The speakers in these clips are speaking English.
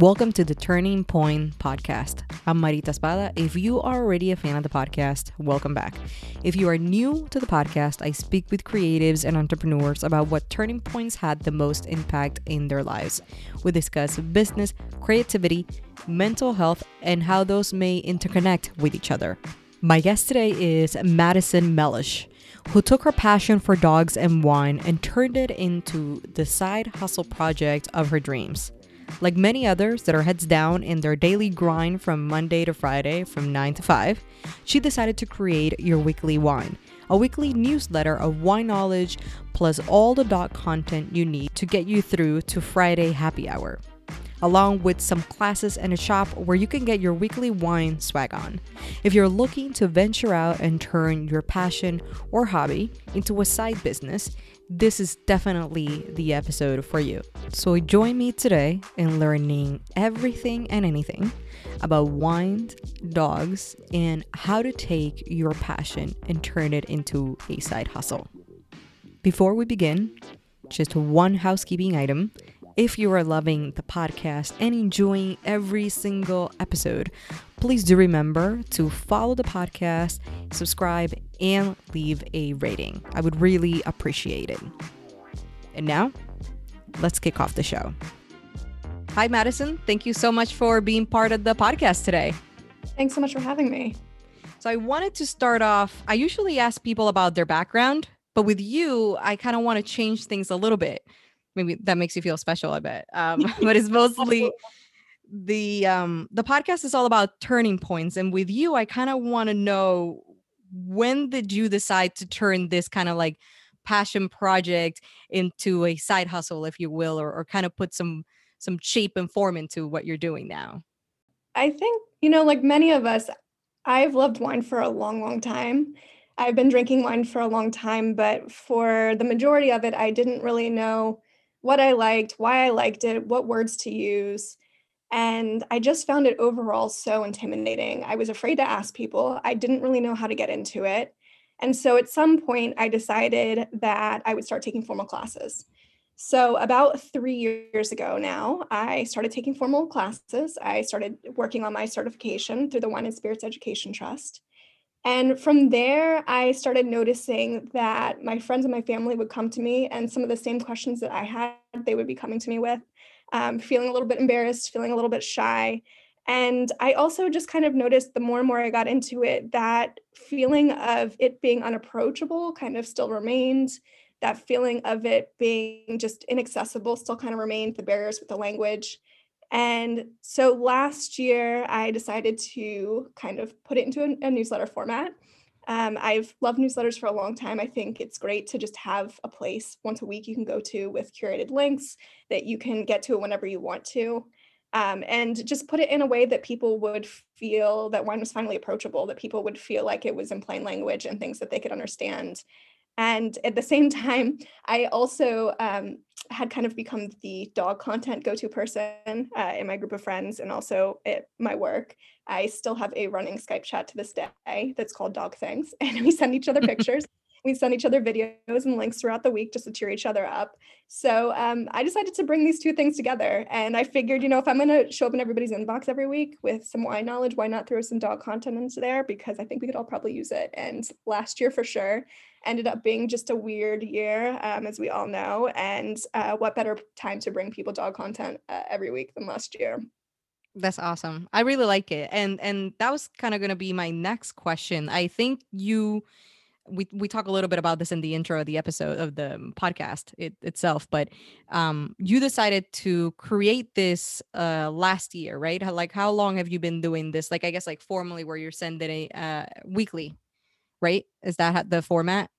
Welcome to the Turning Point Podcast. I'm Marita Spala. If you are already a fan of the podcast, welcome back. If you are new to the podcast, I speak with creatives and entrepreneurs about what turning points had the most impact in their lives. We discuss business, creativity, mental health, and how those may interconnect with each other. My guest today is Madison Mellish, who took her passion for dogs and wine and turned it into the side hustle project of her dreams. Like many others that are heads down in their daily grind from Monday to Friday from 9 to 5, she decided to create Your Weekly Wine, a weekly newsletter of wine knowledge plus all the dog content you need to get you through to Friday happy hour, along with some classes and a shop where you can get your weekly wine swag on. If you're looking to venture out and turn your passion or hobby into a side business, this is definitely the episode for you. So join me today in learning everything and anything about wine, dogs, and how to take your passion and turn it into a side hustle. Before we begin, just one housekeeping item. If you are loving the podcast and enjoying every single episode, please do remember to follow the podcast, subscribe, and leave a rating. I would really appreciate it. And now, let's kick off the show. Hi, Madison. Thank you so much for being part of the podcast today. Thanks so much for having me. So I wanted to start off, I usually ask people about their background, but with you, I kind of want to change things a little bit. Maybe that makes you feel special, I bet. But it's mostly the podcast is all about turning points. And with you, I kind of want to know, when did you decide to turn this kind of like passion project into a side hustle, if you will, or kind of put some shape and form into what you're doing now? I think, like many of us, I've loved wine for a long, long time. I've been drinking wine for a long time, but for the majority of it, I didn't really know what I liked, why I liked it, what words to use. And I just found it overall so intimidating. I was afraid to ask people. I didn't really know how to get into it. And so at some point I decided that I would start taking formal classes. So about 3 years ago now, I started taking formal classes. I started working on my certification through the Wine and Spirits Education Trust. And from there, I started noticing that my friends and my family would come to me, and some of the same questions that I had, they would be coming to me with, feeling a little bit embarrassed, feeling a little bit shy. And I also just kind of noticed the more and more I got into it, that feeling of it being unapproachable kind of still remained. That feeling of it being just inaccessible still kind of remained, the barriers with the language. And so last year, I decided to kind of put it into a newsletter format. I've loved newsletters for a long time. I think it's great to just have a place once a week you can go to with curated links that you can get to whenever you want to. And just put it in a way that people would feel that wine was finally approachable, that people would feel like it was in plain language and things that they could understand. And at the same time, I also had kind of become the dog content go-to person in my group of friends and also at my work. I still have a running Skype chat to this day that's called Dog Things. And we send each other pictures. We send each other videos and links throughout the week just to cheer each other up. So I decided to bring these two things together. And I figured, if I'm going to show up in everybody's inbox every week with some wine knowledge, why not throw some dog content into there? Because I think we could all probably use it. And last year for sure ended up being just a weird year, as we all know. And what better time to bring people dog content every week than last year? That's awesome. I really like it. And that was kind of going to be my next question. I think we talk a little bit about this in the intro of the episode of the podcast itself, but you decided to create this last year, right? How long have you been doing this? Like, I guess like formally where you're sending a weekly, right? Is that the format?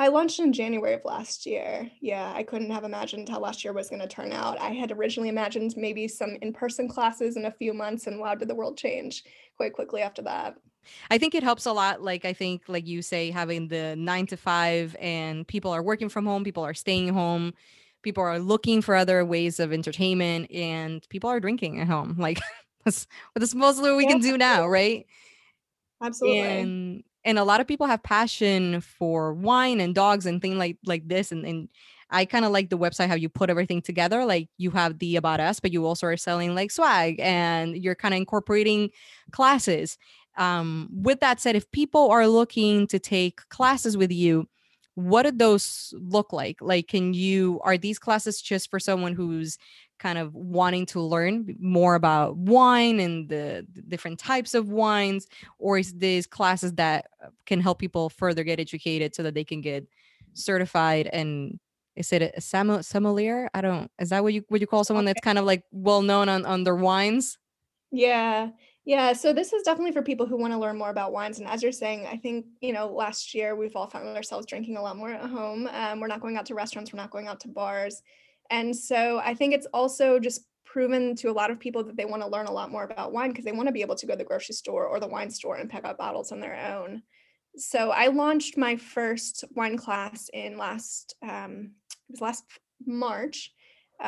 I launched in January of last year. Yeah, I couldn't have imagined how last year was going to turn out. I had originally imagined maybe some in-person classes in a few months, and wow, did the world change quite quickly after that. I think it helps a lot. I think you say, having the 9 to 5 and people are working from home, people are staying home, people are looking for other ways of entertainment, and people are drinking at home. That's mostly what we can do now, right? Absolutely. And And a lot of people have passion for wine and dogs and things like this. And I kind of like the website, how you put everything together. Like you have the About Us, but you also are selling like swag and you're kind of incorporating classes. With that said, if people are looking to take classes with you, what do those look like? Like, are these classes just for someone who's kind of wanting to learn more about wine and the different types of wines, or is these classes that can help people further get educated so that they can get certified? And is it a sommelier? Is that what you call someone that's kind of like well-known on their wines? Yeah. Yeah. So this is definitely for people who want to learn more about wines. And as you're saying, I think, last year we've all found ourselves drinking a lot more at home. We're not going out to restaurants. We're not going out to bars. And so I think it's also just proven to a lot of people that they want to learn a lot more about wine because they want to be able to go to the grocery store or the wine store and pick up bottles on their own. So I launched my first wine class in last March,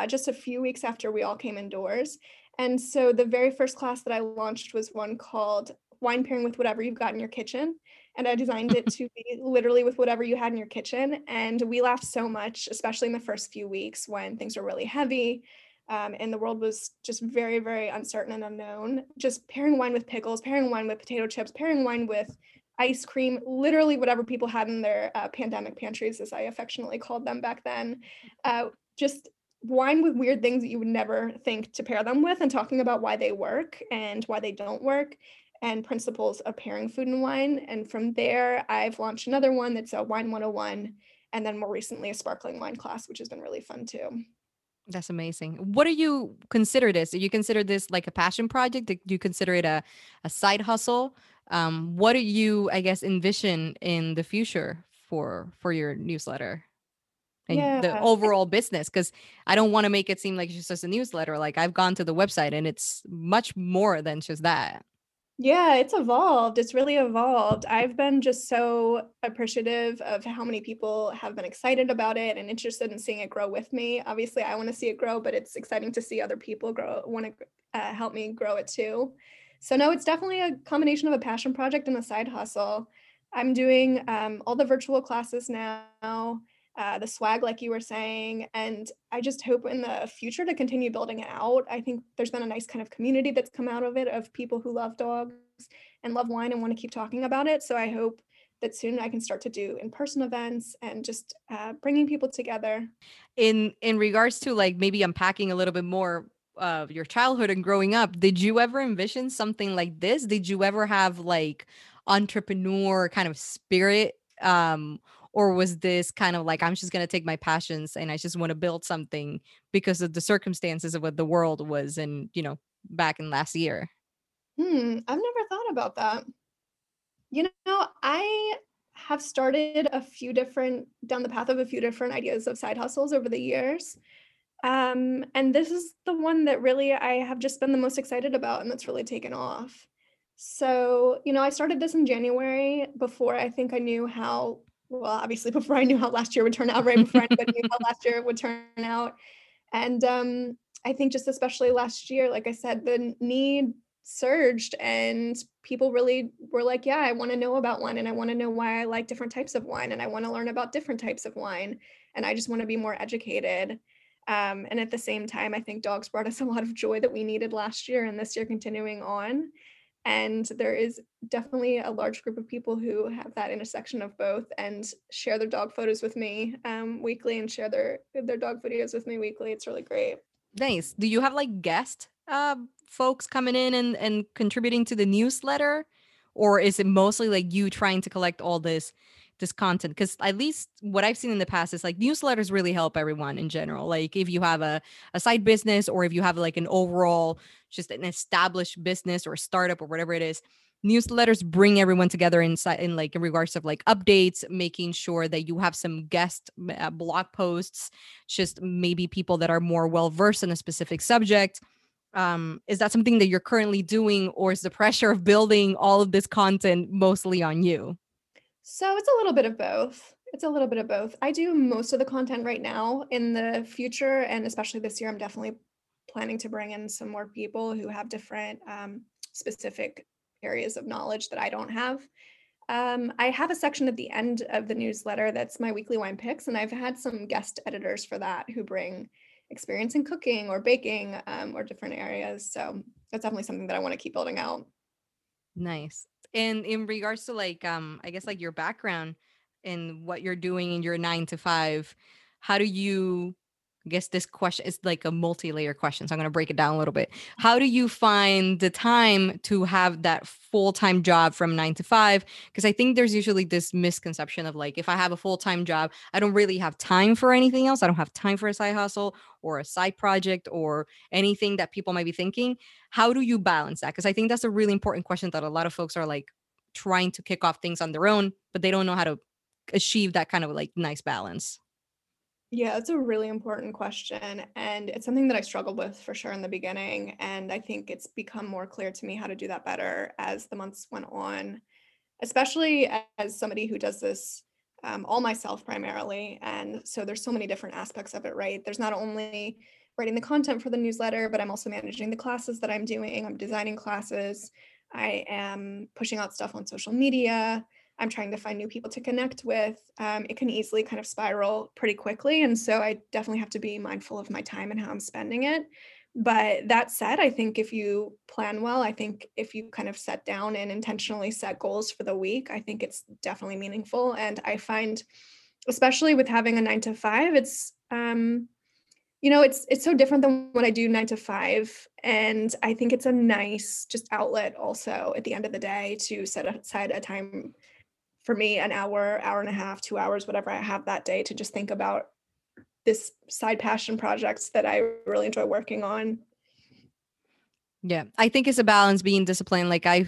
just a few weeks after we all came indoors. And so the very first class that I launched was one called Wine Pairing with Whatever You've Got in Your Kitchen. And I designed it to be literally with whatever you had in your kitchen. And we laughed so much, especially in the first few weeks when things were really heavy and the world was just very, very uncertain and unknown. Just pairing wine with pickles, pairing wine with potato chips, pairing wine with ice cream, literally whatever people had in their pandemic pantries, as I affectionately called them back then. Just wine with weird things that you would never think to pair them with, and talking about why they work and why they don't work and principles of pairing food and wine. And from there, I've launched another one that's a Wine 101, and then more recently a sparkling wine class, which has been really fun too. That's amazing. What do you consider this? Do you consider this like a passion project? Do you consider it a side hustle? What do you, I guess, envision in the future for your newsletter? And the overall business, because I don't want to make it seem like it's just a newsletter. Like I've gone to the website and it's much more than just that. Yeah, it's evolved. It's really evolved. I've been just so appreciative of how many people have been excited about it and interested in seeing it grow with me. Obviously, I want to see it grow, but it's exciting to see other people grow, want to help me grow it too. So no, it's definitely a combination of a passion project and a side hustle. I'm doing all the virtual classes now. The swag, like you were saying, and I just hope in the future to continue building it out. I think there's been a nice kind of community that's come out of it, of people who love dogs and love wine and want to keep talking about it. So I hope that soon I can start to do in-person events and just bringing people together. In regards to like maybe unpacking a little bit more of your childhood and growing up, did you ever envision something like this? Did you ever have like entrepreneur kind of spirit? Or was this kind of like, I'm just going to take my passions and I just want to build something because of the circumstances of what the world was in, back in last year? I've never thought about that. I have started down the path of a few different ideas of side hustles over the years. And this is the one that really I have just been the most excited about and that's really taken off. So, I started this in January before I knew how last year would turn out, right before anybody knew how last year would turn out. And I think just especially last year, like I said, the need surged and people really were like, yeah, I want to know about wine and I want to know why I like different types of wine and I want to learn about different types of wine and I just want to be more educated. And at the same time, I think dogs brought us a lot of joy that we needed last year and this year continuing on. And there is definitely a large group of people who have that intersection of both and share their dog photos with me weekly and share their dog videos with me weekly. It's really great. Nice. Do you have like guest folks coming in and contributing to the newsletter? Or is it mostly like you trying to collect all this content? Because at least what I've seen in the past is like newsletters really help everyone in general. Like if you have a side business or if you have like an overall, just an established business or startup or whatever it is, newsletters bring everyone together in like in regards of like updates, making sure that you have some guest blog posts, just maybe people that are more well-versed in a specific subject. Is that something that you're currently doing or is the pressure of building all of this content mostly on you? So it's a little bit of both. I do most of the content right now. In the future, and especially this year, I'm definitely planning to bring in some more people who have different specific areas of knowledge that I don't have. I have a section at the end of the newsletter that's my weekly wine picks, and I've had some guest editors for that who bring experience in cooking or baking or different areas. So that's definitely something that I want to keep building out. Nice. And in regards to like, I guess like your background and what you're doing in your 9 to 5, how do you, I guess this question is like a multi-layer question, so I'm going to break it down a little bit. How do you find the time to have that full-time job from 9 to 5? Because I think there's usually this misconception of like, if I have a full-time job, I don't really have time for anything else. I don't have time for a side hustle or a side project or anything that people might be thinking. How do you balance that? Because I think that's a really important question that a lot of folks are like trying to kick off things on their own, but they don't know how to achieve that kind of like nice balance. Yeah, that's a really important question. And it's something that I struggled with for sure in the beginning. And I think it's become more clear to me how to do that better as the months went on, especially as somebody who does this all myself primarily. And so there's so many different aspects of it, right? There's not only writing the content for the newsletter, but I'm also managing the classes that I'm doing. I'm designing classes. I am pushing out stuff on social media. I'm trying to find new people to connect with. It can easily kind of spiral pretty quickly. And so I definitely have to be mindful of my time and how I'm spending it. But that said, I think if you plan well, I think if you kind of set down and intentionally set goals for the week, I think it's definitely meaningful. And I find, especially with having a 9 to 5, it's, you know, it's so different than what I do 9 to 5. And I think it's a nice just outlet also at the end of the day to set aside a time for me, an hour, hour and a half, 2 hours, whatever I have that day, to just think about this side passion projects that I really enjoy working on. Yeah, I think it's a balance, being disciplined. Like I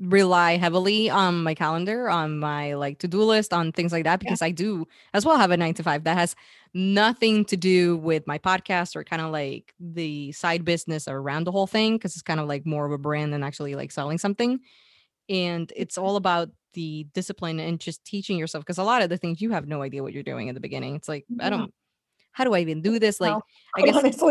rely heavily on my calendar, on my like to-do list, on things like that, because I do as well have a 9 to 5 that has nothing to do with my podcast or kind of like the side business around the whole thing, because it's kind of like more of a brand than actually like selling something. And it's all about the discipline and just teaching yourself, because a lot of the things you have no idea what you're doing at the beginning. It's like, how do I even do this? Like, I guess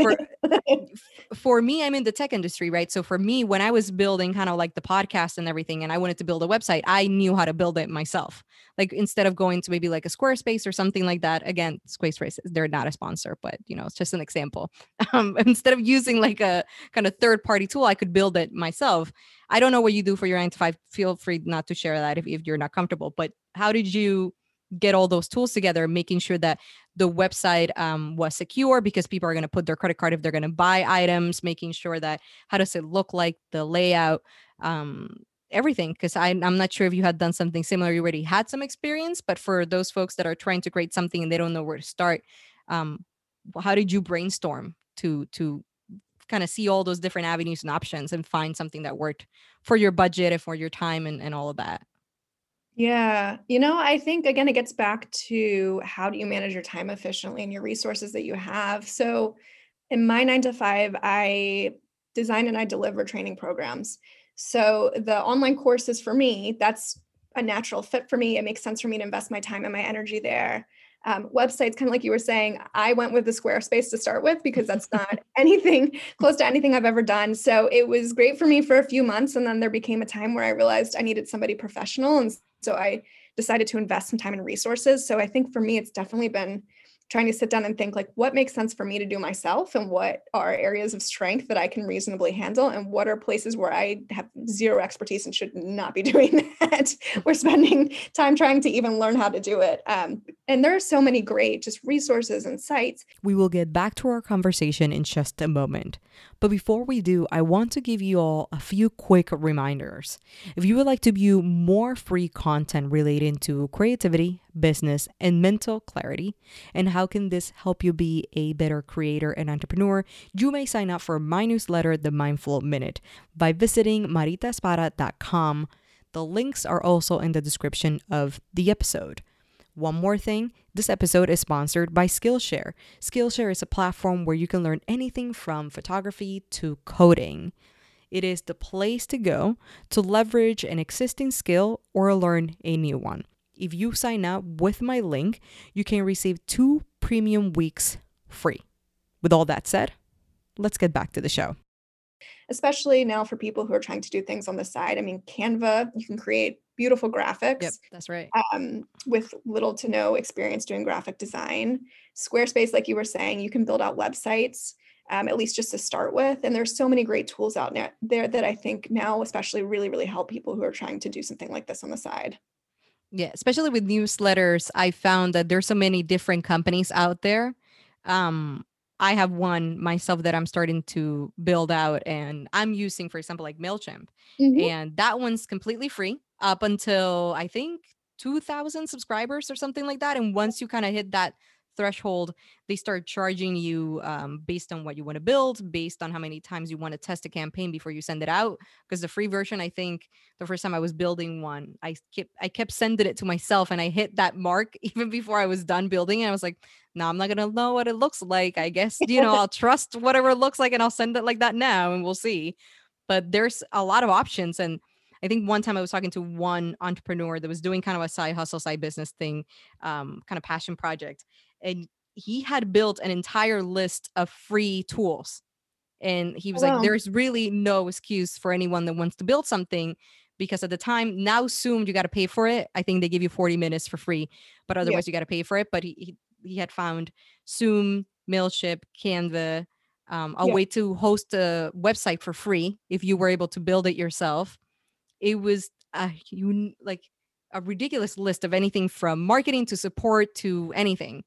for me, I'm in the tech industry, right? So for me, when I was building kind of like the podcast and everything, and I wanted to build a website, I knew how to build it myself. Like instead of going to maybe like a Squarespace or something like that. Again, Squarespace, they're not a sponsor, but you know, it's just an example. Instead of using like a kind of third party tool, I could build it myself. I don't know what you do for your 9 to 5. Feel free not to share that if you're not comfortable, but how did you get all those tools together, making sure that the website was secure, because people are going to put their credit card if they're going to buy items, making sure that how does it look like, the layout, everything. Because I'm not sure if you had done something similar, you already had some experience, but for those folks that are trying to create something and they don't know where to start, how did you brainstorm to kind of see all those different avenues and options and find something that worked for your budget and for your time and all of that? Yeah. You know, I think, again, it gets back to how do you manage your time efficiently and your resources that you have. So in my 9 to 5, I design and I deliver training programs. So the online courses for me, that's a natural fit for me. It makes sense for me to invest my time and my energy there. Websites, kind of like you were saying, I went with the Squarespace to start with, because that's not anything close to anything I've ever done. So it was great for me for a few months. And then there became a time where I realized I needed somebody professional. And so I decided to invest some time and resources. So I think for me, it's definitely been trying to sit down and think like, what makes sense for me to do myself, and what are areas of strength that I can reasonably handle, and what are places where I have zero expertise and should not be doing that. We're spending time trying to even learn how to do it. And there are so many great just resources and sites. We will get back to our conversation in just a moment. But before we do, I want to give you all a few quick reminders. If you would like to view more free content related to creativity, business, and mental clarity, and how can this help you be a better creator and entrepreneur, you may sign up for my newsletter, The Mindful Minute, by visiting maritaspara.com. The links are also in the description of the episode. One more thing, this episode is sponsored by Skillshare. Skillshare is a platform where you can learn anything from photography to coding. It is the place to go to leverage an existing skill or learn a new one. If you sign up with my link, you can receive 2 premium weeks free. With all that said, let's get back to the show. especially now for people who are trying to do things on the side. I mean, Canva, you can create beautiful graphics. Yep, that's right. With little to no experience doing graphic design. Squarespace, like you were saying, you can build out websites, at least just to start with. And there's so many great tools out there that I think now especially really, really help people who are trying to do something like this on the side. Yeah, especially with newsletters, I found that there's so many different companies out there. I have one myself that I'm starting to build out, and I'm using, for example, like MailChimp, and that one's completely free up until I think 2,000 subscribers or something like that. And once you kind of hit that threshold, they start charging you based on what you want to build, based on how many times you want to test a campaign before you send it out. Because the free version, I think the first time I was building one, I kept sending it to myself, and I hit that mark even before I was done building it. I was like, no, I'm not going to know what it looks like. I guess, I'll trust whatever it looks like, and I'll send it like that now, and we'll see. But there's a lot of options. And I think one time I was talking to one entrepreneur that was doing kind of a side hustle, side business thing, kind of passion project. And he had built an entire list of free tools. And he was like, there's really no excuse for anyone that wants to build something, because at the time, now Zoom, you got to pay for it. I think they give you 40 minutes for free, but otherwise you got to pay for it. But he had found Zoom, MailChimp, Canva, a way to host a website for free if you were able to build it yourself. It was a ridiculous list of anything from marketing to support to anything.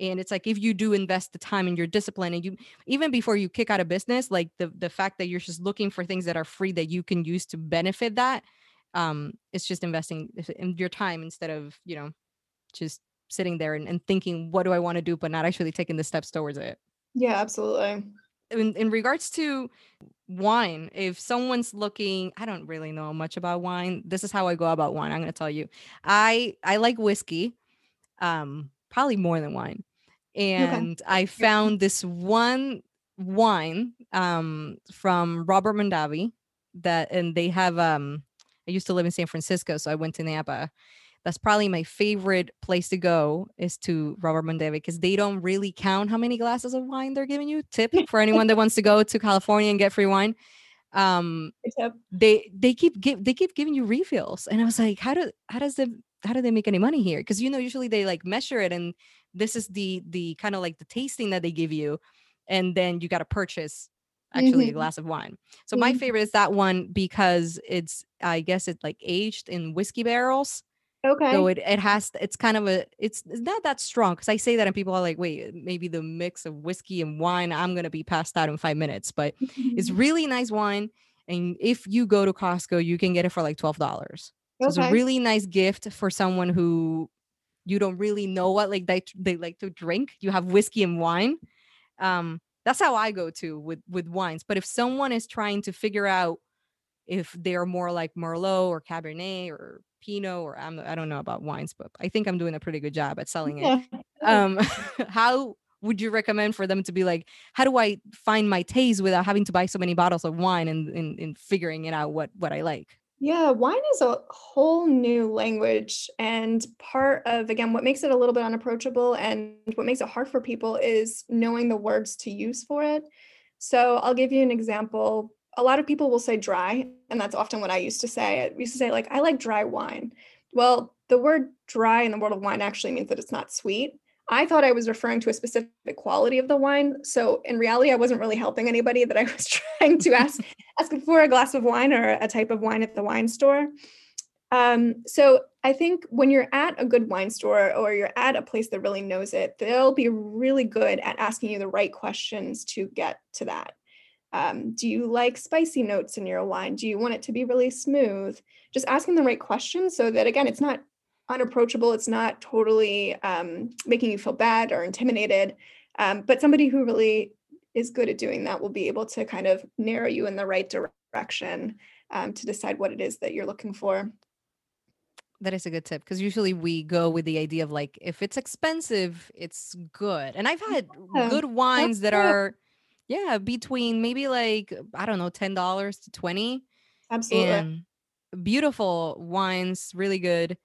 And it's like, if you do invest the time and your discipline, and you, even before you kick out a business, like the fact that you're just looking for things that are free that you can use to benefit that, it's just investing in your time instead of, just sitting there and thinking, what do I want to do, but not actually taking the steps towards it. Yeah, absolutely. In regards to wine, if someone's looking, I don't really know much about wine. This is how I go about wine. I'm going to tell you, I like whiskey, probably more than wine. And I found this one wine, from Robert Mondavi and they have, I used to live in San Francisco, so I went to Napa. That's probably my favorite place to go, is to Robert Mondavi, because they don't really count how many glasses of wine they're giving you. Tip for anyone that wants to go to California and get free wine. They keep giving you refills. And I was like, how do they make any money here? Because, usually they like measure it, and this is the kind of like the tasting that they give you. And then you got to purchase actually a glass of wine. So my favorite is that one, because it's like aged in whiskey barrels. Okay. So it's not that strong. Cause I say that and people are like, wait, maybe the mix of whiskey and wine, I'm going to be passed out in 5 minutes, but it's really nice wine. And if you go to Costco, you can get it for like $12. So it's a really nice gift for someone who you don't really know what, like they like to drink. You have whiskey and wine. That's how I go to with wines. But if someone is trying to figure out if they're more like Merlot or Cabernet or Pinot, or I don't know about wines, but I think I'm doing a pretty good job at selling it. How would you recommend for them to be like, how do I find my taste without having to buy so many bottles of wine and figuring it out what I like? Yeah, wine is a whole new language, and part of, again, what makes it a little bit unapproachable and what makes it hard for people is knowing the words to use for it. So I'll give you an example. A lot of people will say dry, and that's often what I used to say. I used to say, like, I like dry wine. Well, the word dry in the world of wine actually means that it's not sweet. I thought I was referring to a specific quality of the wine. So in reality, I wasn't really helping anybody that I was trying to ask for a glass of wine or a type of wine at the wine store. So I think when you're at a good wine store, or you're at a place that really knows it, they'll be really good at asking you the right questions to get to that. Do you like spicy notes in your wine? Do you want it to be really smooth? Just asking the right questions so that, again, it's not unapproachable. It's not totally making you feel bad or intimidated. But somebody who really is good at doing that will be able to kind of narrow you in the right direction to decide what it is that you're looking for. That is a good tip, because usually we go with the idea of like, if it's expensive, it's good. And I've had good wines that are... Yeah, between maybe like, I don't know, $10 to $20. Absolutely. And beautiful wines, really good.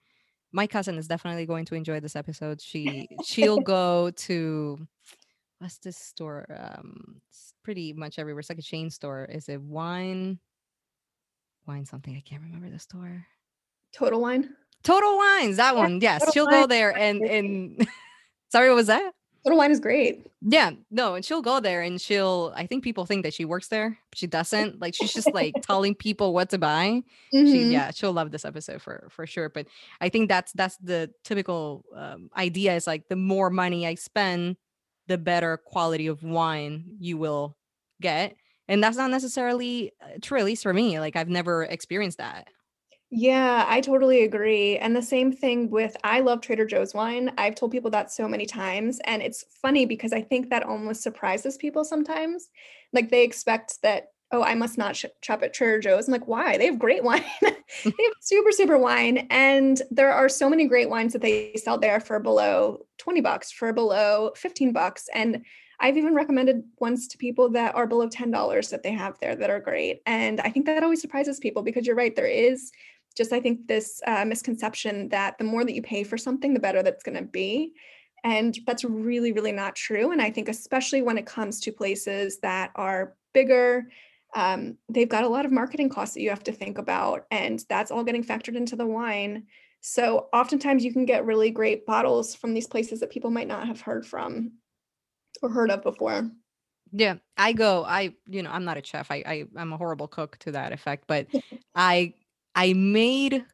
My cousin is definitely going to enjoy this episode. She'll go to what's this store? It's pretty much everywhere. It's like a chain store. Is it wine something? I can't remember the store. Total Wine. Total Wines, that one. Yes, Total she'll wine. Go there and sorry, what was that? Total Wine is great. Yeah, no, and she'll go there and she'll, I think people think that she works there, but she doesn't. Like, she's just like telling people what to buy. Mm-hmm. She'll love this episode for sure. But I think that's the typical idea is like the more money I spend, the better quality of wine you will get. And that's not necessarily true, at least for me. Like, I've never experienced that. Yeah, I totally agree. And the same thing with, I love Trader Joe's wine. I've told people that so many times. And it's funny because I think that almost surprises people sometimes. Like, they expect that, oh, I must not shop at Trader Joe's. I'm like, why? They have great wine. They have super, super wine. And there are so many great wines that they sell there for below $20, for below $15. And I've even recommended ones to people that are below $10 that they have there that are great. And I think that always surprises people because you're right. There is just, I think, this misconception that the more that you pay for something, the better that's going to be. And that's really, really not true. And I think especially when it comes to places that are bigger, they've got a lot of marketing costs that you have to think about. And that's all getting factored into the wine. So oftentimes you can get really great bottles from these places that people might not have heard from or heard of before. Yeah, I'm not a chef. I'm a horrible cook to that effect, but I made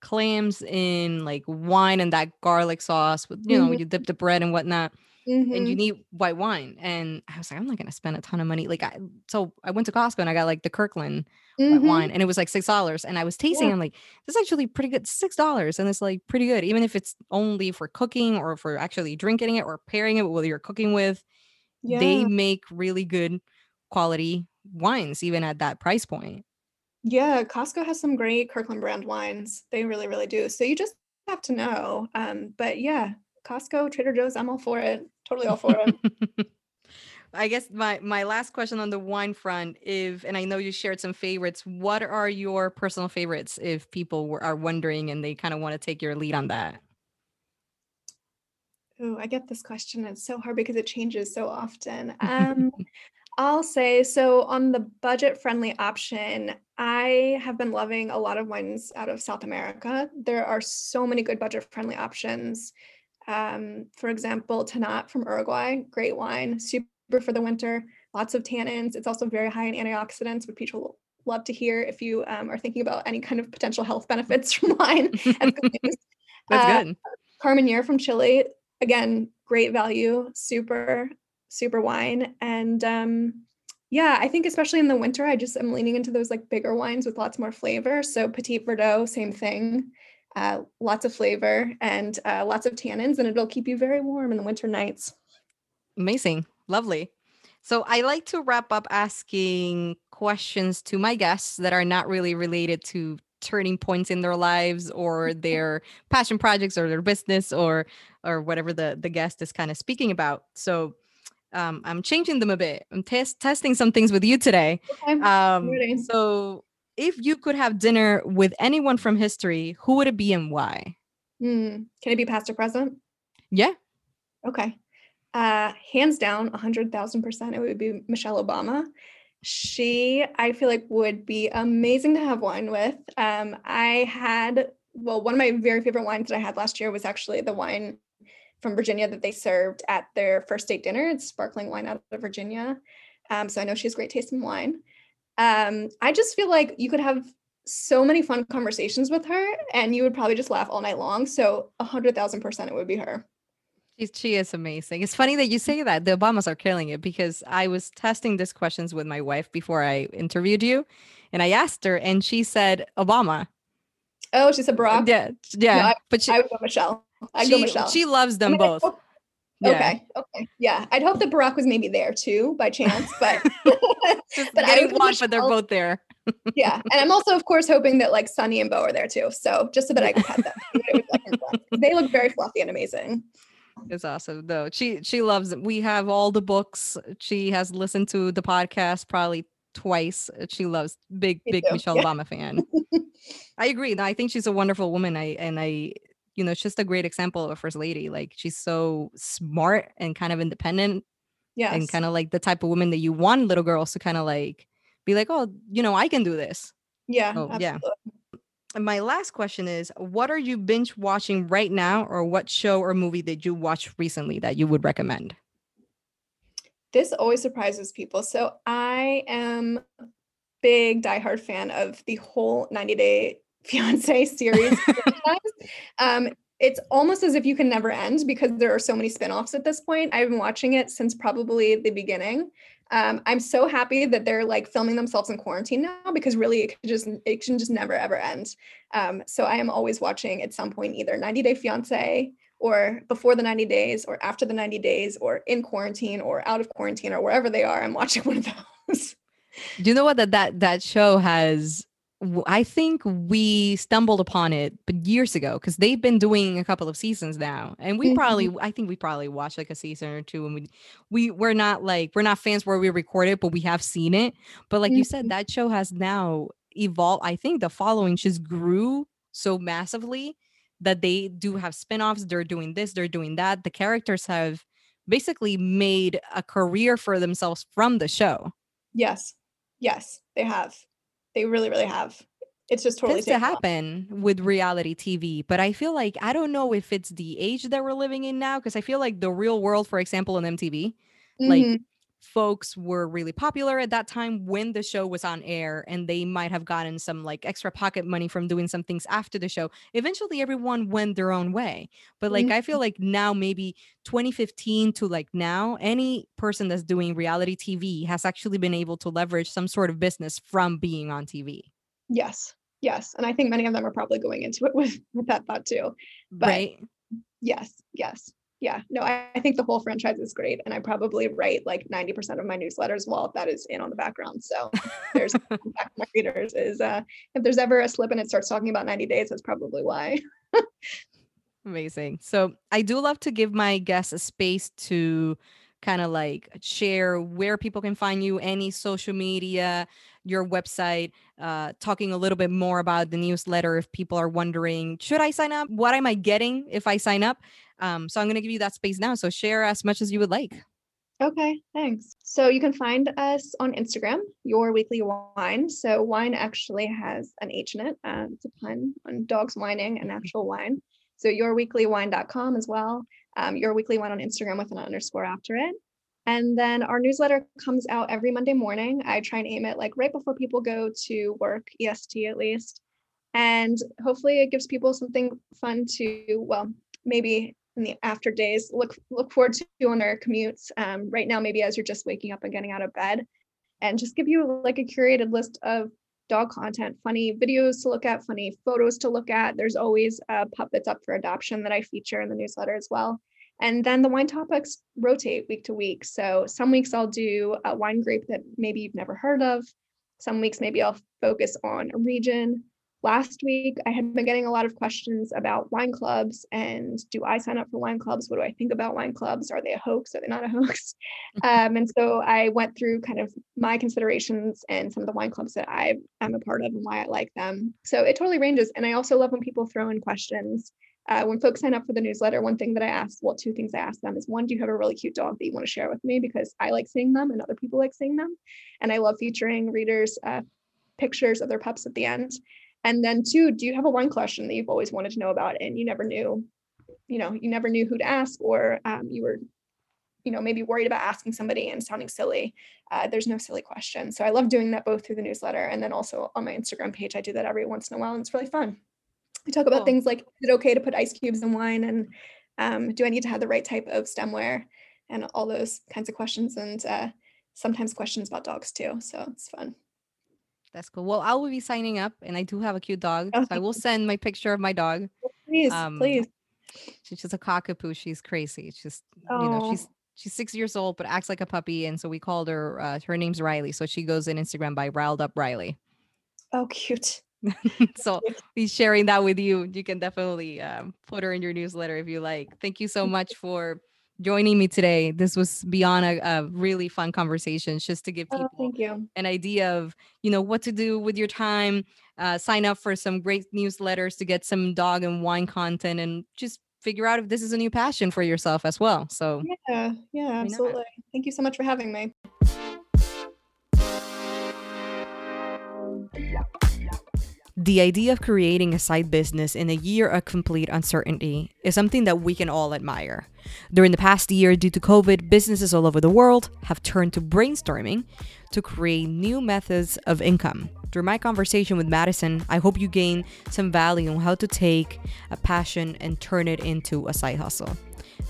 clams in like wine and that garlic sauce with, you know, when you dip the bread and whatnot, and you need white wine. And I was like, I'm not going to spend a ton of money. Like, so I went to Costco and I got like the Kirkland white wine and it was like $6. And I was tasting, I'm like, this is actually pretty good, $6. And it's like pretty good, even if it's only for cooking or for actually drinking it or pairing it with what you're cooking with. Yeah. They make really good quality wines, even at that price point. Yeah, Costco has some great Kirkland brand wines. They really, really do. So you just have to know. But yeah, Costco, Trader Joe's, I'm all for it. Totally all for it. I guess my last question on the wine front, and I know you shared some favorites, what are your personal favorites if people are wondering and they kind of want to take your lead on that? Oh, I get this question. It's so hard because it changes so often. I'll say, so on the budget-friendly option, I have been loving a lot of wines out of South America. There are so many good budget-friendly options. For example, Tannat from Uruguay, great wine, super for the winter, lots of tannins. It's also very high in antioxidants, which people will love to hear if you are thinking about any kind of potential health benefits from wine. That's good. Carmenere from Chile, again, great value, super wine. And I think especially in the winter, I just am leaning into those like bigger wines with lots more flavor. So Petit Verdot, same thing, lots of flavor and lots of tannins, and it'll keep you very warm in the winter nights. Amazing. Lovely. So I like to wrap up asking questions to my guests that are not really related to turning points in their lives or their passion projects or their business or whatever the guest is kind of speaking about. So I'm changing them a bit. I'm testing some things with you today. Okay. So if you could have dinner with anyone from history, who would it be and why? Can it be past or present? Yeah. Okay. Hands down, 100,000%, it would be Michelle Obama. She, I feel like, would be amazing to have wine with. One of my very favorite wines that I had last year was actually the wine from Virginia that they served at their first date dinner. It's sparkling wine out of Virginia. So I know she has great taste in wine. I just feel like you could have so many fun conversations with her and you would probably just laugh all night long. So 100,000% it would be her. She is amazing. It's funny that you say that. The Obamas are killing it because I was testing these questions with my wife before I interviewed you and I asked her and she said Obama. Oh, she said Barack? Yeah. Yeah. No, I would go Michelle. She loves them both. Hope, yeah. Okay. Yeah. I'd hope that Barack was maybe there too by chance, but but they're both there. Yeah. And I'm also, of course, hoping that like Sonny and Bo are there too. So just so that I could have that. They look very fluffy and amazing. It's awesome though. She loves it. We have all the books. She has listened to the podcast probably twice. She loves big Michelle Obama fan. I agree. No, I think she's a wonderful woman. I you know, it's just a great example of a first lady. Like, she's so smart and kind of independent. Yes. And kind of like the type of woman that you want little girls to kind of like be like, oh, you know, I can do this. Yeah. So, yeah. And my last question is, what are you binge watching right now, or what show or movie did you watch recently that you would recommend? This always surprises people. So I am a big diehard fan of the whole 90 Day Fiance series. It's almost as if you can never end because there are so many spinoffs at this point. I've been watching it since probably the beginning. I'm so happy that they're like filming themselves in quarantine now, because really it can just never, ever end. So I am always watching at some point, either 90 Day Fiance, or before the 90 days, or after the 90 days, or in quarantine, or out of quarantine, or wherever they are. I'm watching one of those. Do you know what that show has? I think we stumbled upon it years ago, because they've been doing a couple of seasons now, and we probably, I think we probably watched like a season or two, and we're not fans where we record it, but we have seen it. But like you said, that show has now evolved. I think the following just grew so massively that they do have spinoffs. They're doing this, they're doing that. The characters have basically made a career for themselves from the show. Yes. Yes, they have. They really, really have. It's just totally to happen with reality TV. But I feel like, I don't know if it's the age that we're living in now, because I feel like The Real World, for example, on MTV, like folks were really popular at that time when the show was on air, and they might have gotten some like extra pocket money from doing some things after the show. Eventually everyone went their own way, but like I feel like now, maybe 2015 to like now, any person that's doing reality TV has actually been able to leverage some sort of business from being on TV. Yes And I think many of them are probably going into it with that thought too, but right? yes Yeah, no, I think the whole franchise is great. And I probably write like 90% of my newsletters while that is in on the background. So there's my readers is if there's ever a slip and it starts talking about 90 days, that's probably why. Amazing. So I do love to give my guests a space to kind of like share where people can find you, any social media, your website, talking a little bit more about the newsletter. If people are wondering, should I sign up? What am I getting if I sign up? So I'm going to give you that space now. So share as much as you would like. Okay, thanks. So you can find us on Instagram, Your Weekly Wine. So wine actually has an H in it. It's a pun on dogs whining and actual wine. So yourweeklywine.com as well. Your Weekly Wine on Instagram with an underscore after it. And then our newsletter comes out every Monday morning. I try and aim it like right before people go to work, EST at least. And hopefully it gives people something fun to, well, maybe in the after days, look forward to on their commutes. Right now, maybe as you're just waking up and getting out of bed, and just give you like a curated list of dog content, funny videos to look at, funny photos to look at. There's always a pup that's up for adoption that I feature in the newsletter as well. And then the wine topics rotate week to week. So some weeks I'll do a wine grape that maybe you've never heard of. Some weeks maybe I'll focus on a region. Last week, I had been getting a lot of questions about wine clubs, and do I sign up for wine clubs? What do I think about wine clubs? Are they a hoax? Are they not a hoax? And so I went through kind of my considerations and some of the wine clubs that I am a part of and why I like them. So it totally ranges. And I also love when people throw in questions. When folks sign up for the newsletter, two things I ask them is, one, do you have a really cute dog that you want to share with me? Because I like seeing them and other people like seeing them. And I love featuring readers' pictures of their pups at the end. And then two, do you have a wine question that you've always wanted to know about and you never knew who to ask, or you were, maybe worried about asking somebody and sounding silly. There's no silly question. So I love doing that both through the newsletter and then also on my Instagram page. I do that every once in a while, and it's really fun. We talk about things like, is it okay to put ice cubes in wine? And do I need to have the right type of stemware? And all those kinds of questions, and sometimes questions about dogs too. So it's fun. That's cool. Well, I will be signing up, and I do have a cute dog. So I will send my picture of my dog. Please, please. She's just a cockapoo. She's crazy. It's just, she's 6 years old, but acts like a puppy. And so we called her, her name's Riley. So she goes in Instagram by Riled Up Riley. Oh, cute. So be sharing that with you. You can definitely put her in your newsletter if you like. Thank you so much for joining me today. This was beyond a really fun conversation, just to give people an idea of, you know, what to do with your time, sign up for some great newsletters to get some dog and wine content, and just figure out if this is a new passion for yourself as well. So yeah, absolutely. Thank you so much for having me. The idea of creating a side business in a year of complete uncertainty is something that we can all admire. During the past year, due to COVID, businesses all over the world have turned to brainstorming to create new methods of income. Through my conversation with Madison, I hope you gain some value on how to take a passion and turn it into a side hustle.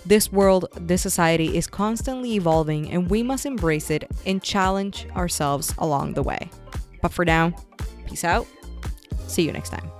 This world, this society is constantly evolving, and we must embrace it and challenge ourselves along the way. But for now, peace out. See you next time.